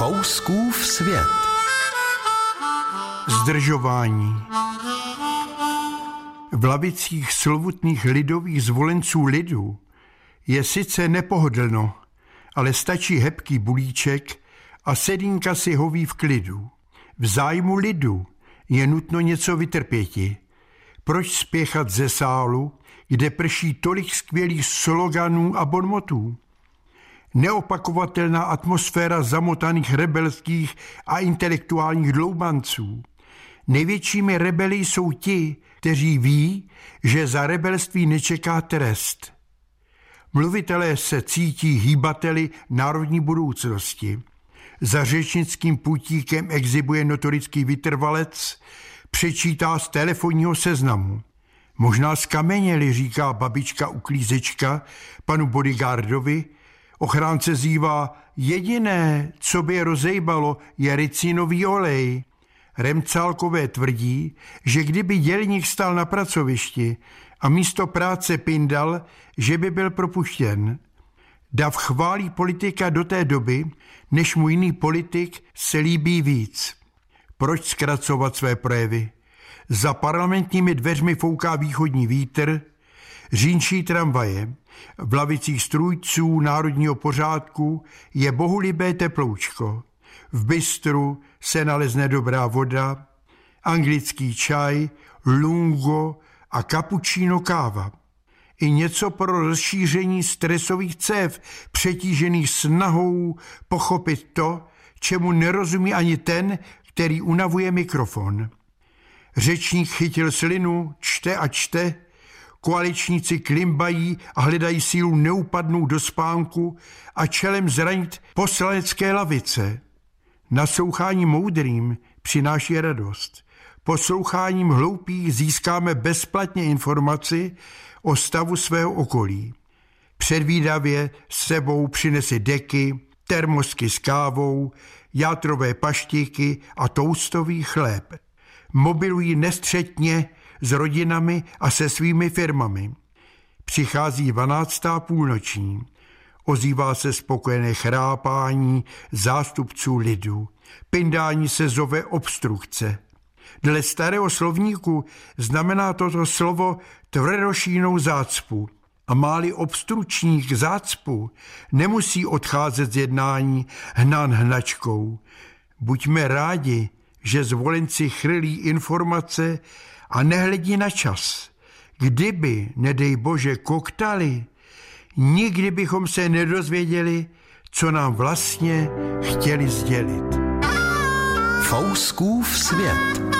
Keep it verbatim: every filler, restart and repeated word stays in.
Fouskův svět. Zdržování. V lavicích slovutných lidových zvolenců lidu je sice nepohodlno, ale stačí hebký bulíček a sedínka si hoví v klidu. V zájmu lidu je nutno něco vytrpěti. Proč spěchat ze sálu, kde prší tolik skvělých sloganů a bonmotů? Neopakovatelná atmosféra zamotaných rebelských a intelektuálních dloubanců. Největšími rebeli jsou ti, kteří ví, že za rebelství nečeká trest. Mluvitelé se cítí hýbateli národní budoucnosti. Za řečnickým pultíkem exhibuje notorický vytrvalec, přečítá z telefonního seznamu. Možná skameněli, říká babička uklízečka panu bodyguardovi, ochránce zývá, jediné, co by je rozejbalo, je ricinový olej. Remcálkové tvrdí, že kdyby dělník stál na pracovišti a místo práce pindal, že by byl propuštěn. Dav chválí politika do té doby, než mu jiný politik se líbí víc. Proč zkracovat své projevy? Za parlamentními dveřmi fouká východní vítr, řínčí tramvaje. V lavicích strůjců národního pořádku je bohulibé teploučko. V bistru se nalezne dobrá voda, anglický čaj, lungo a kapučíno káva. I něco pro rozšíření stresových cév, přetížených snahou pochopit to, čemu nerozumí ani ten, který unavuje mikrofon. Řečník chytil slinu, čte a čte, koaličníci klimbají a hledají sílu neupadnout do spánku a čelem zranit poslanecké lavice. Naslouchání moudrým přináší radost. Posloucháním hloupých získáme bezplatně informaci o stavu svého okolí. Předvídavě s sebou přinesi deky, termosky s kávou, játrové paštíky a toustový chléb. Mobilují nestřetně s rodinami a se svými firmami. Přichází dvanáctá půlnoční. Ozývá se spokojené chrápání zástupců lidu. Pindání se zove obstrukce. Dle starého slovníku znamená toto slovo tvrdošínou zácpu. A má-li obstručník zácpu, nemusí odcházet z jednání hnan hnačkou. Buďme rádi, že zvolenci chrlí informace a nehledí na čas. Kdyby, nedej bože, koktali, nikdy bychom se nedozvěděli, co nám vlastně chtěli sdělit. Fouskův svět.